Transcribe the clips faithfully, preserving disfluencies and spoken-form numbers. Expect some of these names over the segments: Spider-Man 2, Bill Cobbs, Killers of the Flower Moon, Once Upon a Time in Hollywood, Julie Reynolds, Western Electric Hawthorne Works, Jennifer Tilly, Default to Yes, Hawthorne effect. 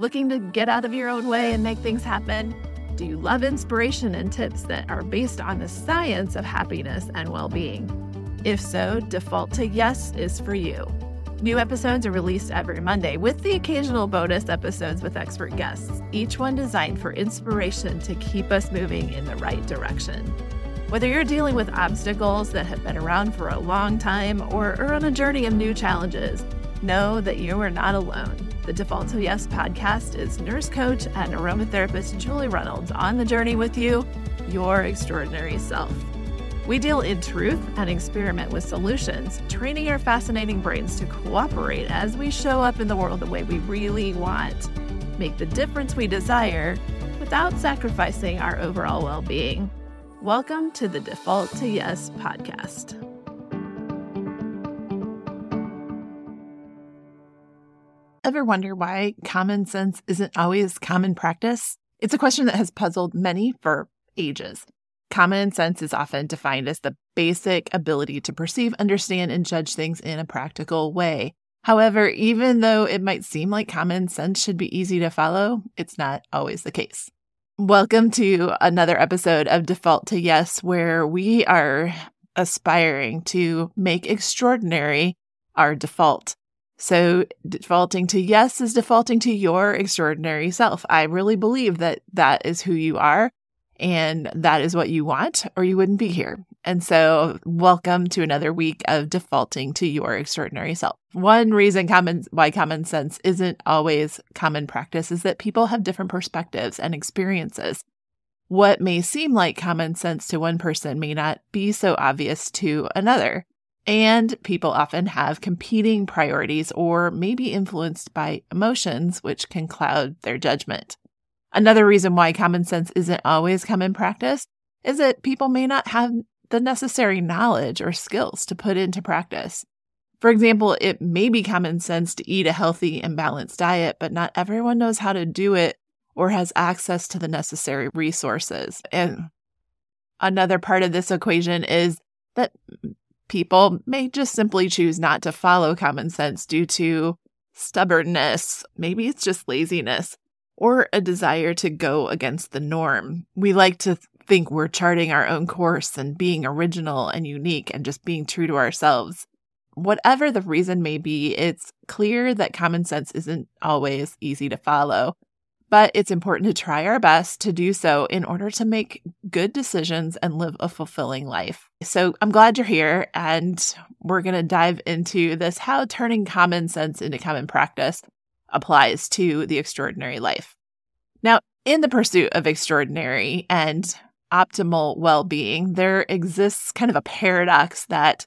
Looking to get out of your own way and make things happen? Do you love inspiration and tips that are based on the science of happiness and well-being? If so, Default to Yes is for you. New episodes are released every Monday with the occasional bonus episodes with expert guests, each one designed for inspiration to keep us moving in the right direction. Whether you're dealing with obstacles that have been around for a long time or are on a journey of new challenges, know that you are not alone. The Default to Yes podcast is nurse coach and aromatherapist Julie Reynolds on the journey with you, your extraordinary self. We deal in truth and experiment with solutions, training our fascinating brains to cooperate as we show up in the world the way we really want, make the difference we desire without sacrificing our overall well-being. Welcome to the Default to Yes podcast. Ever wonder why common sense isn't always common practice? It's a question that has puzzled many for ages. Common sense is often defined as the basic ability to perceive, understand, and judge things in a practical way. However, even though it might seem like common sense should be easy to follow, it's not always the case. Welcome to another episode of Default to Yes, where we are aspiring to make extraordinary our default. So defaulting to yes is defaulting to your extraordinary self. I really believe that that is who you are and that is what you want, or you wouldn't be here. And so welcome to another week of defaulting to your extraordinary self. One reason common, why common sense isn't always common practice is that people have different perspectives and experiences. What may seem like common sense to one person may not be so obvious to another. And people often have competing priorities or may be influenced by emotions, which can cloud their judgment. Another reason why common sense isn't always common practice is that people may not have the necessary knowledge or skills to put into practice. For example, it may be common sense to eat a healthy and balanced diet, but not everyone knows how to do it or has access to the necessary resources. And another part of this equation is that people may just simply choose not to follow common sense due to stubbornness, maybe it's just laziness, or a desire to go against the norm. We like to think we're charting our own course and being original and unique and just being true to ourselves. Whatever the reason may be, it's clear that common sense isn't always easy to follow, but it's important to try our best to do so in order to make good decisions and live a fulfilling life. So I'm glad you're here, and we're going to dive into this, how turning common sense into common practice applies to the extraordinary life. Now, in the pursuit of extraordinary and optimal well-being, there exists kind of a paradox that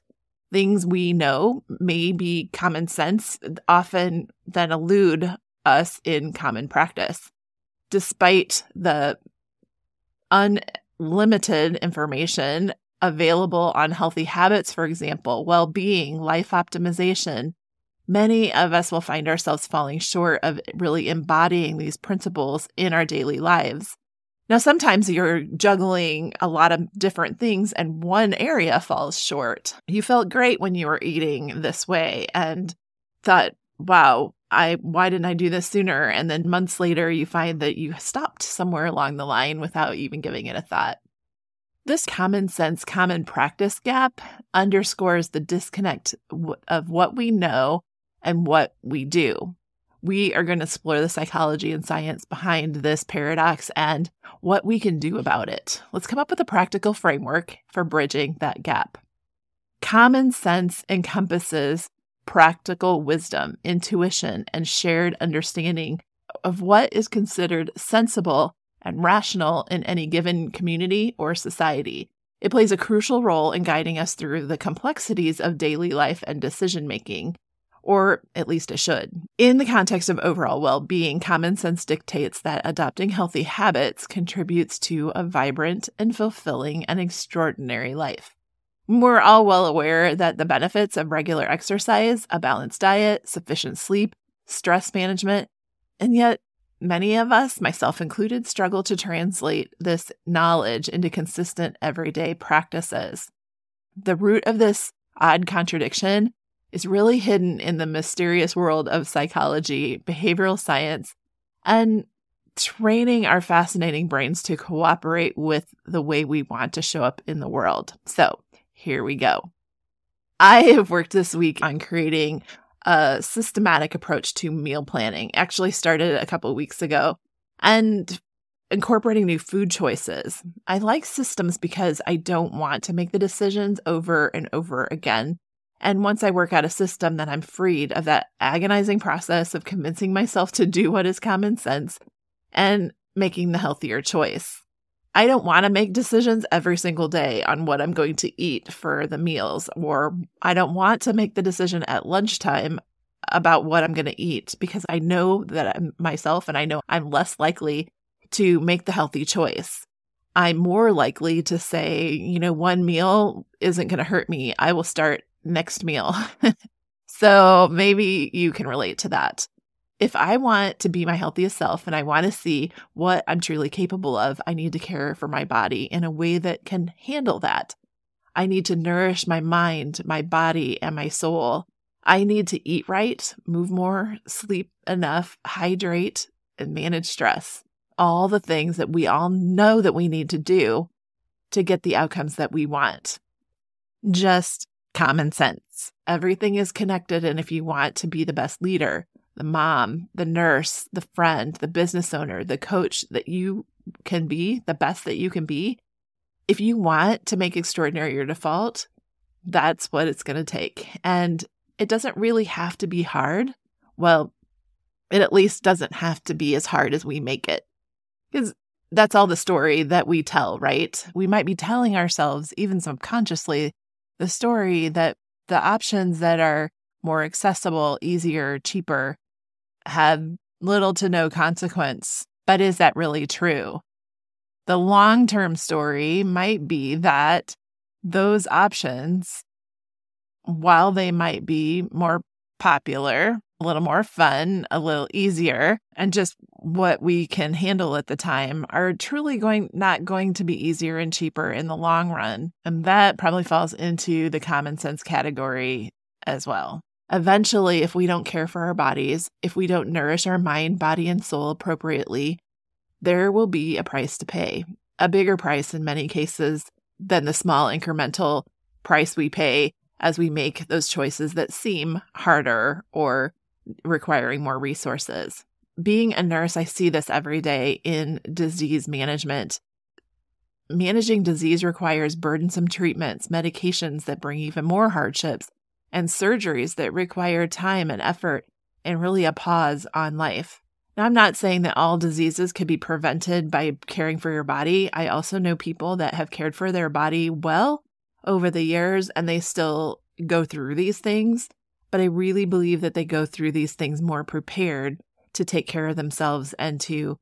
things we know may be common sense often then elude us in common practice. Despite the unlimited information available on healthy habits, for example, well-being, life optimization, many of us will find ourselves falling short of really embodying these principles in our daily lives. Now, sometimes you're juggling a lot of different things and one area falls short. You felt great when you were eating this way and thought, wow, I, why didn't I do this sooner? And then months later, you find that you stopped somewhere along the line without even giving it a thought. This common sense, common practice gap underscores the disconnect of what we know and what we do. We are going to explore the psychology and science behind this paradox and what we can do about it. Let's come up with a practical framework for bridging that gap. Common sense encompasses practical wisdom, intuition, and shared understanding of what is considered sensible and rational in any given community or society. It plays a crucial role in guiding us through the complexities of daily life and decision-making, or at least it should. In the context of overall well-being, common sense dictates that adopting healthy habits contributes to a vibrant and fulfilling and extraordinary life. We're all well aware that the benefits of regular exercise, a balanced diet, sufficient sleep, stress management, and yet many of us, myself included, struggle to translate this knowledge into consistent everyday practices. The root of this odd contradiction is really hidden in the mysterious world of psychology, behavioral science, and training our fascinating brains to cooperate with the way we want to show up in the world. So here we go. I have worked this week on creating a systematic approach to meal planning. Actually started a couple of weeks ago and incorporating new food choices. I like systems because I don't want to make the decisions over and over again. And once I work out a system, then I'm freed of that agonizing process of convincing myself to do what is common sense and making the healthier choice. I don't want to make decisions every single day on what I'm going to eat for the meals, or I don't want to make the decision at lunchtime about what I'm going to eat because I know that I'm myself and I know I'm less likely to make the healthy choice. I'm more likely to say, you know, one meal isn't going to hurt me. I will start next meal. So maybe you can relate to that. If I want to be my healthiest self and I want to see what I'm truly capable of, I need to care for my body in a way that can handle that. I need to nourish my mind, my body, and my soul. I need to eat right, move more, sleep enough, hydrate, and manage stress. All the things that we all know that we need to do to get the outcomes that we want. Just common sense. Everything is connected, and if you want to be the best leader, the mom, the nurse, the friend, the business owner, the coach that you can be, the best that you can be. If you want to make extraordinary your default, that's what it's going to take. And it doesn't really have to be hard. Well, it at least doesn't have to be as hard as we make it. Because that's all the story that we tell, right? We might be telling ourselves, even subconsciously, the story that the options that are more accessible, easier, cheaper, have little to no consequence. But is that really true? The long-term story might be that those options, while they might be more popular, a little more fun, a little easier, and just what we can handle at the time, are truly going not going to be easier and cheaper in the long run. And that probably falls into the common sense category as well. Eventually, if we don't care for our bodies, if we don't nourish our mind, body, and soul appropriately, there will be a price to pay, a bigger price in many cases than the small incremental price we pay as we make those choices that seem harder or requiring more resources. Being a nurse, I see this every day in disease management. Managing disease requires burdensome treatments, medications that bring even more hardships, and surgeries that require time and effort and really a pause on life. Now, I'm not saying that all diseases could be prevented by caring for your body. I also know people that have cared for their body well over the years and they still go through these things, but I really believe that they go through these things more prepared to take care of themselves and to,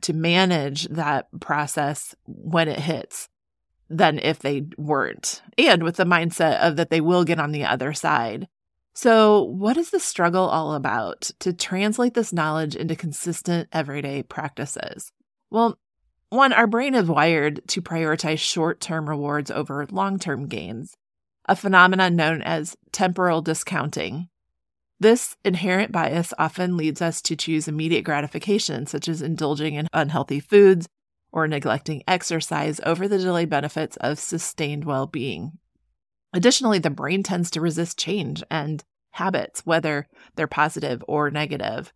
to manage that process when it hits than if they weren't, and with the mindset of that they will get on the other side. So what is the struggle all about to translate this knowledge into consistent everyday practices? Well, one, our brain is wired to prioritize short-term rewards over long-term gains, a phenomenon known as temporal discounting. This inherent bias often leads us to choose immediate gratification, such as indulging in unhealthy foods, or neglecting exercise over the delayed benefits of sustained well-being. Additionally, the brain tends to resist change and habits, whether they're positive or negative.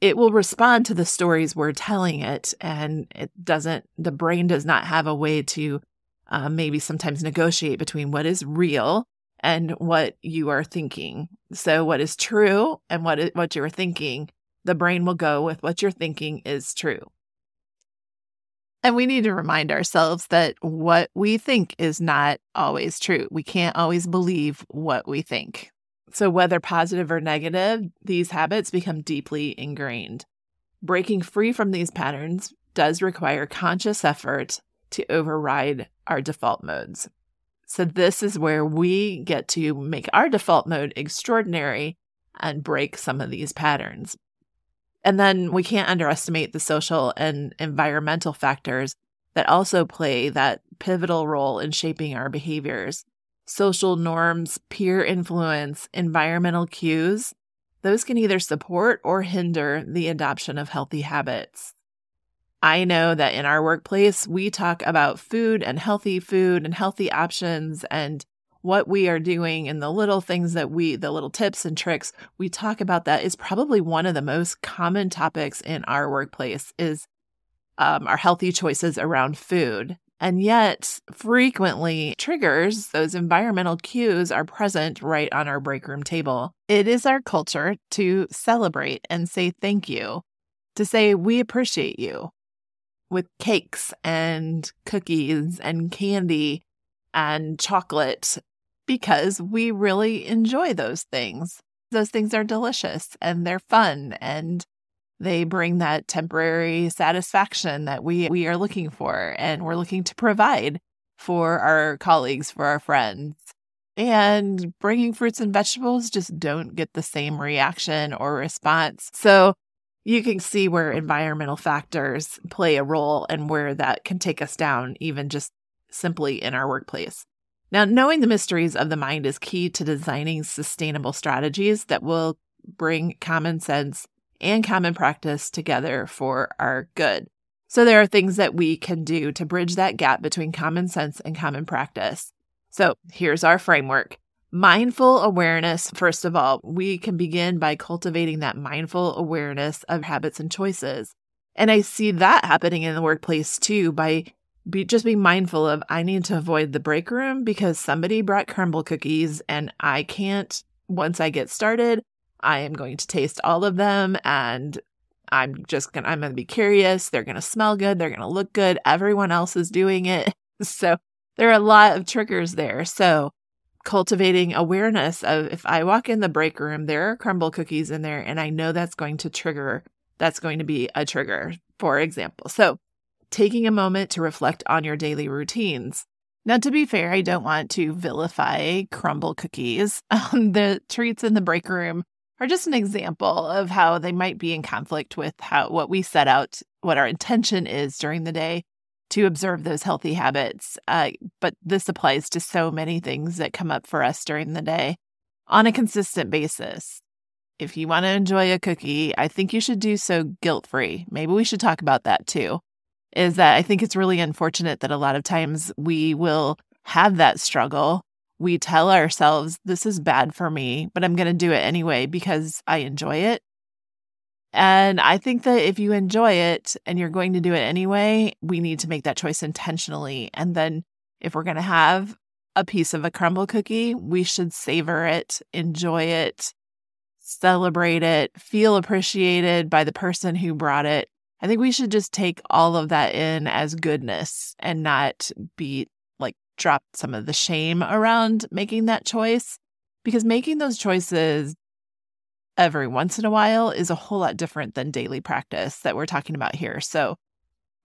It will respond to the stories we're telling it, and it doesn't. The brain does not have a way to uh, maybe sometimes negotiate between what is real and what you are thinking. So what is true and what it, what you're thinking, the brain will go with what you're thinking is true. And we need to remind ourselves that what we think is not always true. We can't always believe what we think. So whether positive or negative, these habits become deeply ingrained. Breaking free from these patterns does require conscious effort to override our default modes. So this is where we get to make our default mode extraordinary and break some of these patterns. And then we can't underestimate the social and environmental factors that also play that pivotal role in shaping our behaviors. Social norms, peer influence, environmental cues, those can either support or hinder the adoption of healthy habits. I know that in our workplace, we talk about food and healthy food and healthy options and what we are doing and the little things that we, the little tips and tricks we talk about, that is probably one of the most common topics in our workplace is um, our healthy choices around food. And yet frequently triggers, those environmental cues are present right on our break room table. It is our culture to celebrate and say thank you, to say we appreciate you with cakes and cookies and candy and chocolate, because we really enjoy those things. Those things are delicious and they're fun and they bring that temporary satisfaction that we, we are looking for and we're looking to provide for our colleagues, for our friends. And bringing fruits and vegetables just don't get the same reaction or response. So you can see where environmental factors play a role and where that can take us down, even just simply in our workplace. Now, knowing the mysteries of the mind is key to designing sustainable strategies that will bring common sense and common practice together for our good. So there are things that we can do to bridge that gap between common sense and common practice. So here's our framework. Mindful awareness, first of all, we can begin by cultivating that mindful awareness of habits and choices. And I see that happening in the workplace too, by be, just being mindful of, I need to avoid the break room because somebody brought crumble cookies and I can't, once I get started, I am going to taste all of them and I'm just going to, I'm going to be curious. They're going to smell good. They're going to look good. Everyone else is doing it. So there are a lot of triggers there. So cultivating awareness of, if I walk in the break room, there are crumble cookies in there and I know that's going to trigger, that's going to be a trigger, for example. So taking a moment to reflect on your daily routines. Now, to be fair, I don't want to vilify crumble cookies. The treats in the break room are just an example of how they might be in conflict with how what we set out, what our intention is during the day to observe those healthy habits. Uh, but this applies to so many things that come up for us during the day on a consistent basis. If you want to enjoy a cookie, I think you should do so guilt-free. Maybe we should talk about that too, is that I think it's really unfortunate that a lot of times we will have that struggle. We tell ourselves, this is bad for me, but I'm going to do it anyway because I enjoy it. And I think that if you enjoy it and you're going to do it anyway, we need to make that choice intentionally. And then if we're going to have a piece of a crumble cookie, we should savor it, enjoy it, celebrate it, feel appreciated by the person who brought it. I think we should just take all of that in as goodness and not be drop some of the shame around making that choice, because making those choices every once in a while is a whole lot different than daily practice that we're talking about here. So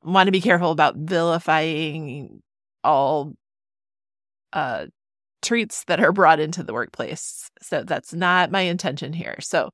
want to be careful about vilifying all uh, treats that are brought into the workplace. So that's not my intention here. So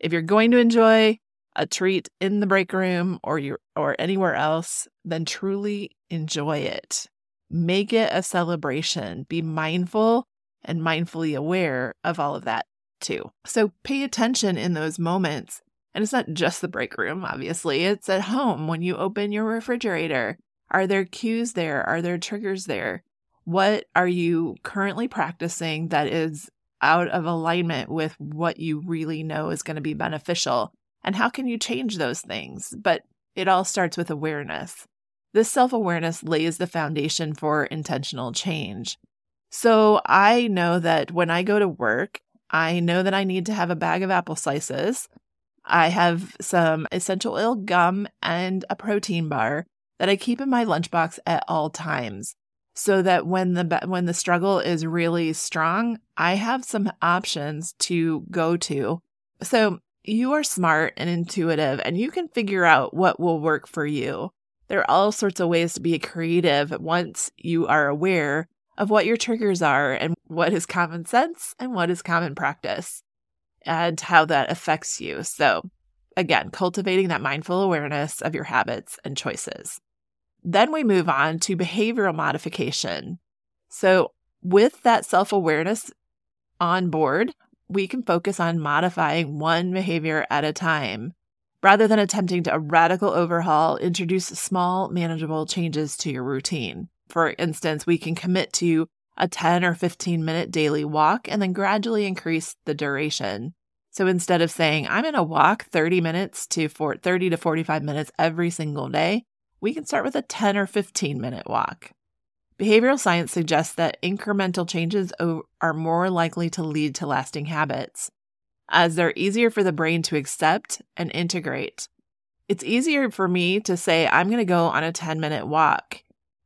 if you're going to enjoy a treat in the break room or you or anywhere else, then truly enjoy it. Make it a celebration. Be mindful and mindfully aware of all of that too. So pay attention in those moments. And it's not just the break room, obviously. It's at home when you open your refrigerator. Are there cues there? Are there triggers there? What are you currently practicing that is out of alignment with what you really know is going to be beneficial? And how can you change those things? But it all starts with awareness. This self-awareness lays the foundation for intentional change. So I know that when I go to work, I know that I need to have a bag of apple slices. I have some essential oil gum and a protein bar that I keep in my lunchbox at all times, so that when the when the struggle is really strong, I have some options to go to. So you are smart and intuitive, and you can figure out what will work for you. There are all sorts of ways to be creative once you are aware of what your triggers are and what is common sense and what is common practice and how that affects you. So again, cultivating that mindful awareness of your habits and choices. Then we move on to behavioral modification. So with that self-awareness on board, we can focus on modifying one behavior at a time, rather than attempting to a radical overhaul, introduce small, manageable changes to your routine. For instance, we can commit to a ten or fifteen minute daily walk and then gradually increase the duration. So instead of saying, I'm going to walk thirty minutes to thirty to forty-five minutes every single day, we can start with a ten or fifteen minute walk. Behavioral science suggests that incremental changes are more likely to lead to lasting habits, as they're easier for the brain to accept and integrate. It's easier for me to say, I'm going to go on a ten minute walk.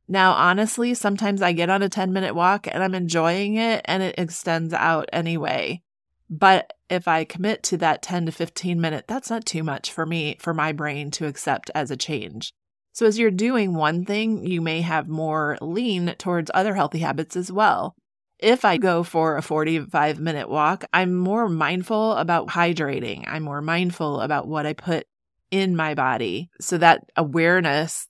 Now, honestly, sometimes I get on a ten minute walk and I'm enjoying it and it extends out anyway. But if I commit to that ten to fifteen minute, that's not too much for me, for my brain to accept as a change. So as you're doing one thing, you may have more lean towards other healthy habits as well. If I go for a forty-five minute walk, I'm more mindful about hydrating. I'm more mindful about what I put in my body. So that awareness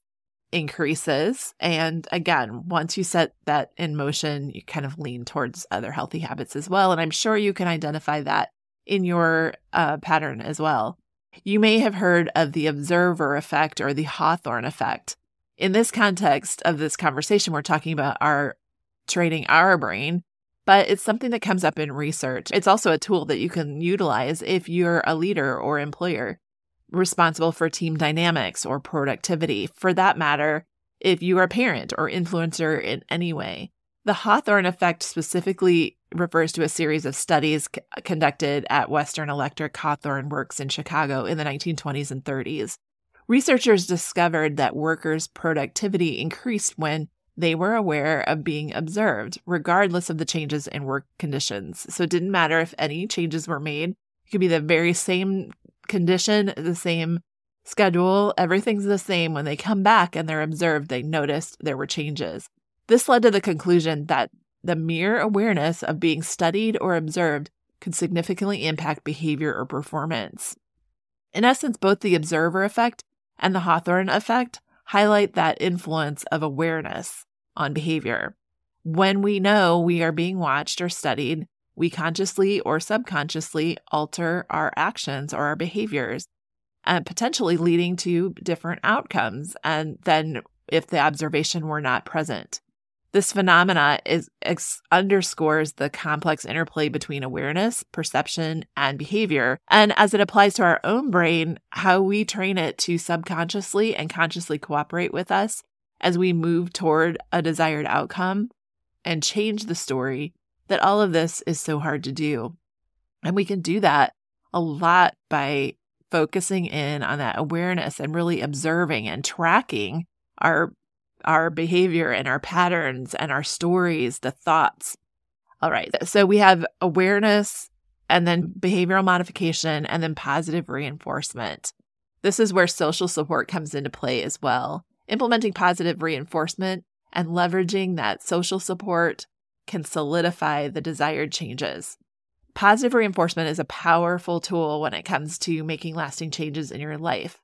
increases. And again, once you set that in motion, you kind of lean towards other healthy habits as well. And I'm sure you can identify that in your uh, pattern as well. You may have heard of the observer effect or the Hawthorne effect. In this context of this conversation, we're talking about our training our brain, but it's something that comes up in research. It's also a tool that you can utilize if you're a leader or employer responsible for team dynamics or productivity. For that matter, if you are a parent or influencer in any way, the Hawthorne effect specifically refers to a series of studies c- conducted at Western Electric Hawthorne Works in Chicago in the nineteen twenties and thirties. Researchers discovered that workers' productivity increased when they were aware of being observed, regardless of the changes in work conditions. So it didn't matter if any changes were made. It could be the very same condition, the same schedule, everything's the same. When they come back and they're observed, they noticed there were changes. This led to the conclusion that the mere awareness of being studied or observed could significantly impact behavior or performance. In essence, both the observer effect and the Hawthorne effect highlight that influence of awareness on behavior. When we know we are being watched or studied, we consciously or subconsciously alter our actions or our behaviors, and potentially leading to different outcomes and then if the observation were not present. This phenomena is, ex- underscores the complex interplay between awareness, perception, and behavior. And as it applies to our own brain, how we train it to subconsciously and consciously cooperate with us as we move toward a desired outcome and change the story, that all of this is so hard to do. And we can do that a lot by focusing in on that awareness and really observing and tracking our our behavior and our patterns and our stories, the thoughts. All right. So we have awareness and then behavioral modification and then positive reinforcement. This is where social support comes into play as well. Implementing positive reinforcement and leveraging that social support can solidify the desired changes. Positive reinforcement is a powerful tool when it comes to making lasting changes in your life.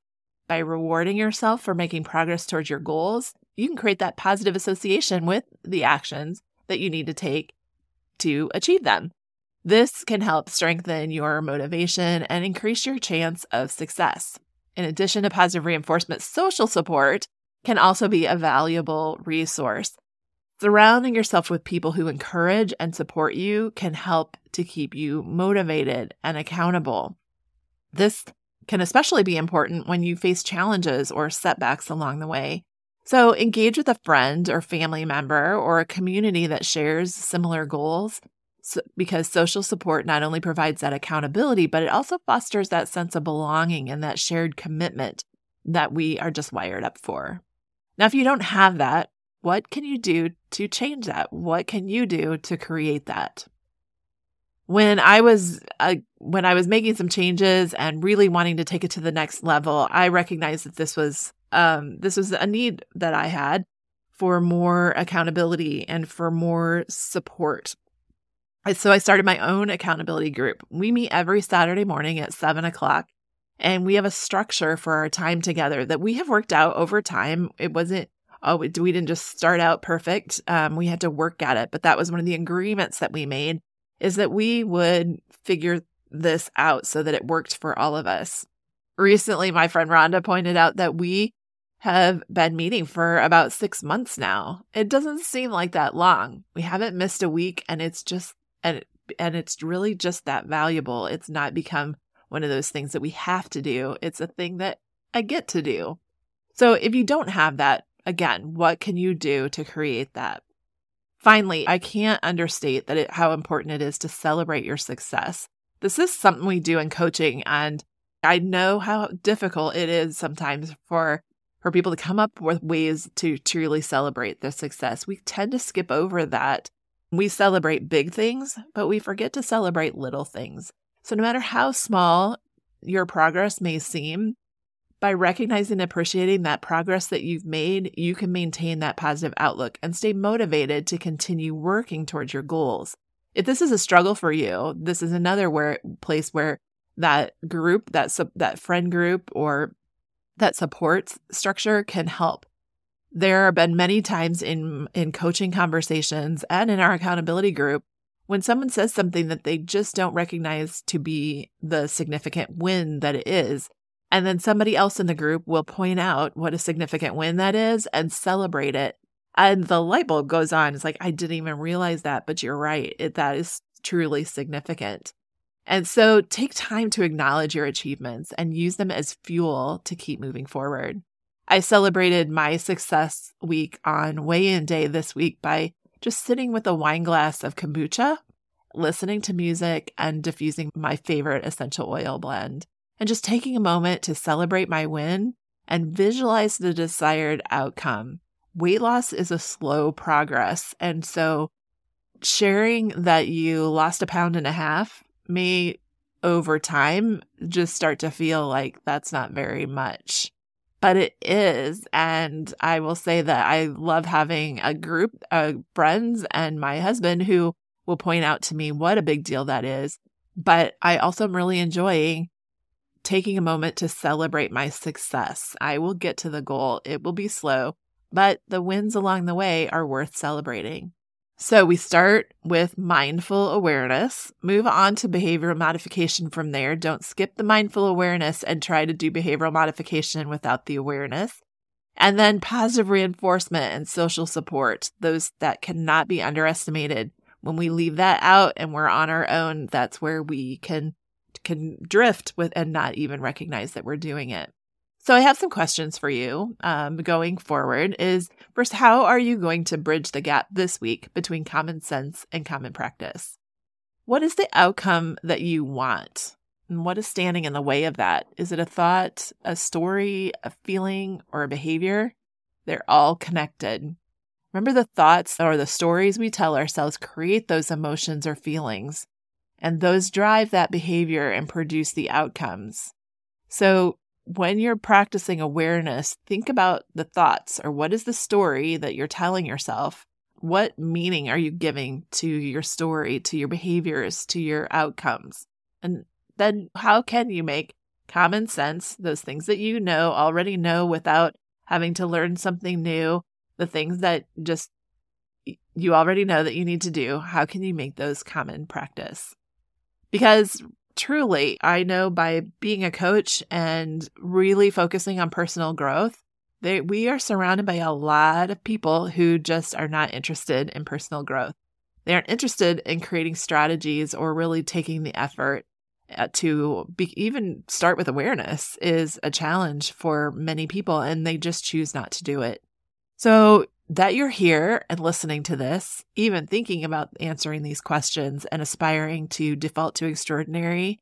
By rewarding yourself for making progress towards your goals, you can create that positive association with the actions that you need to take to achieve them. This can help strengthen your motivation and increase your chance of success. In addition to positive reinforcement, social support can also be a valuable resource. Surrounding yourself with people who encourage and support you can help to keep you motivated and accountable. This can especially be important when you face challenges or setbacks along the way. So engage with a friend or family member or a community that shares similar goals, so, because social support not only provides that accountability, but it also fosters that sense of belonging and that shared commitment that we are just wired up for. Now, if you don't have that, what can you do to change that? What can you do to create that? When I was uh, when I was making some changes and really wanting to take it to the next level, I recognized that this was um, this was a need that I had for more accountability and for more support. And so I started my own accountability group. We meet every Saturday morning at seven o'clock, and we have a structure for our time together that we have worked out over time. It wasn't oh we didn't just start out perfect. Um, we had to work at it, but that was one of the agreements that we made. is that we would figure this out so that it worked for all of us. Recently, my friend Rhonda pointed out that we have been meeting for about six months now. It doesn't seem like that long. We haven't missed a week, and it's just and and it's really just that valuable. It's not become one of those things that we have to do. It's a thing that I get to do. So if you don't have that, again, what can you do to create that? Finally, I can't understate that it, how important it is to celebrate your success. This is something we do in coaching, and I know how difficult it is sometimes for for people to come up with ways to truly celebrate their success. We tend to skip over that. We celebrate big things, but we forget to celebrate little things. So no matter how small your progress may seem, by recognizing and appreciating that progress that you've made, you can maintain that positive outlook and stay motivated to continue working towards your goals. If this is a struggle for you, this is another where, place where that group, that sub, that friend group or that support structure can help. There have been many times in, in coaching conversations and in our accountability group when someone says something that they just don't recognize to be the significant win that it is, and then somebody else in the group will point out what a significant win that is and celebrate it. And the light bulb goes on. It's like, I didn't even realize that, but you're right. It, that is truly significant. And so take time to acknowledge your achievements and use them as fuel to keep moving forward. I celebrated my success week on weigh-in day this week by just sitting with a wine glass of kombucha, listening to music, and diffusing my favorite essential oil blend, and just taking a moment to celebrate my win and visualize the desired outcome. Weight loss is a slow progress, and so sharing that you lost a pound and a half may, over time, just start to feel like that's not very much. But it is, and I will say that I love having a group of friends and my husband who will point out to me what a big deal that is. But I also am really enjoying taking a moment to celebrate my success. I will get to the goal. It will be slow, but the wins along the way are worth celebrating. So we start with mindful awareness, move on to behavioral modification from there. Don't skip the mindful awareness and try to do behavioral modification without the awareness. And then positive reinforcement and social support, those that cannot be underestimated. When we leave that out and we're on our own, that's where we can can drift with and not even recognize that we're doing it. So I have some questions for you um, going forward is, first, how are you going to bridge the gap this week between common sense and common practice? What is the outcome that you want? And what is standing in the way of that? Is it a thought, a story, a feeling, or a behavior? They're all connected. Remember, the thoughts or the stories we tell ourselves create those emotions or feelings, and those drive that behavior and produce the outcomes. So when you're practicing awareness, think about the thoughts, or what is the story that you're telling yourself? What meaning are you giving to your story, to your behaviors, to your outcomes? And then how can you make common sense, those things that you know, already know without having to learn something new, the things that just you already know that you need to do, how can you make those common practice? Because truly, I know by being a coach and really focusing on personal growth, they, we are surrounded by a lot of people who just are not interested in personal growth. They aren't interested in creating strategies or really taking the effort to be, even start with awareness is a challenge for many people, and they just choose not to do it. So that you're here and listening to this, even thinking about answering these questions and aspiring to default to extraordinary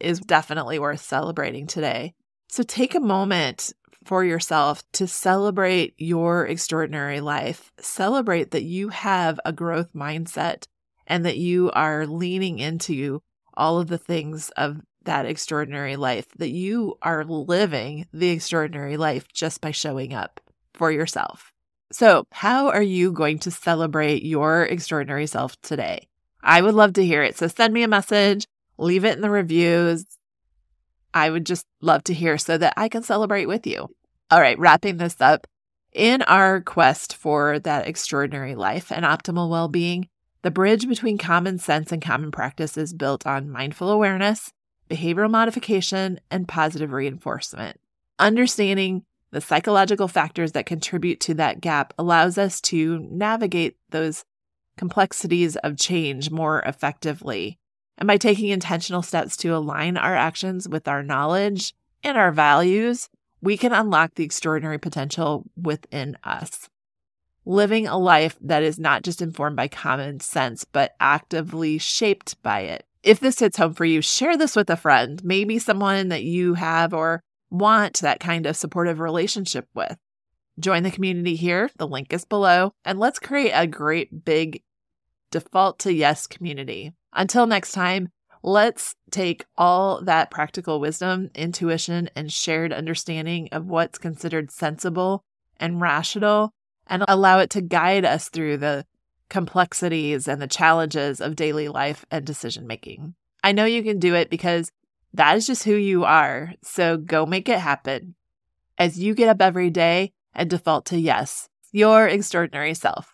is definitely worth celebrating today. So take a moment for yourself to celebrate your extraordinary life. Celebrate that you have a growth mindset and that you are leaning into all of the things of that extraordinary life, that you are living the extraordinary life just by showing up for yourself. So how are you going to celebrate your extraordinary self today? I would love to hear it. So send me a message, leave it in the reviews. I would just love to hear so that I can celebrate with you. All right, wrapping this up, in our quest for that extraordinary life and optimal well-being, The bridge between common sense and common practice is built on mindful awareness, behavioral modification, and positive reinforcement. Understanding the psychological factors that contribute to that gap allows us to navigate those complexities of change more effectively. And by taking intentional steps to align our actions with our knowledge and our values, we can unlock the extraordinary potential within us. Living a life that is not just informed by common sense, but actively shaped by it. If this hits home for you, share this with a friend, maybe someone that you have or want that kind of supportive relationship with. Join the community here. The link is below. And let's create a great big Default to Yes community. Until next time, let's take all that practical wisdom, intuition, and shared understanding of what's considered sensible and rational and allow it to guide us through the complexities and the challenges of daily life and decision making. I know you can do it because that is just who you are. So go make it happen as you get up every day and default to yes, your extraordinary self.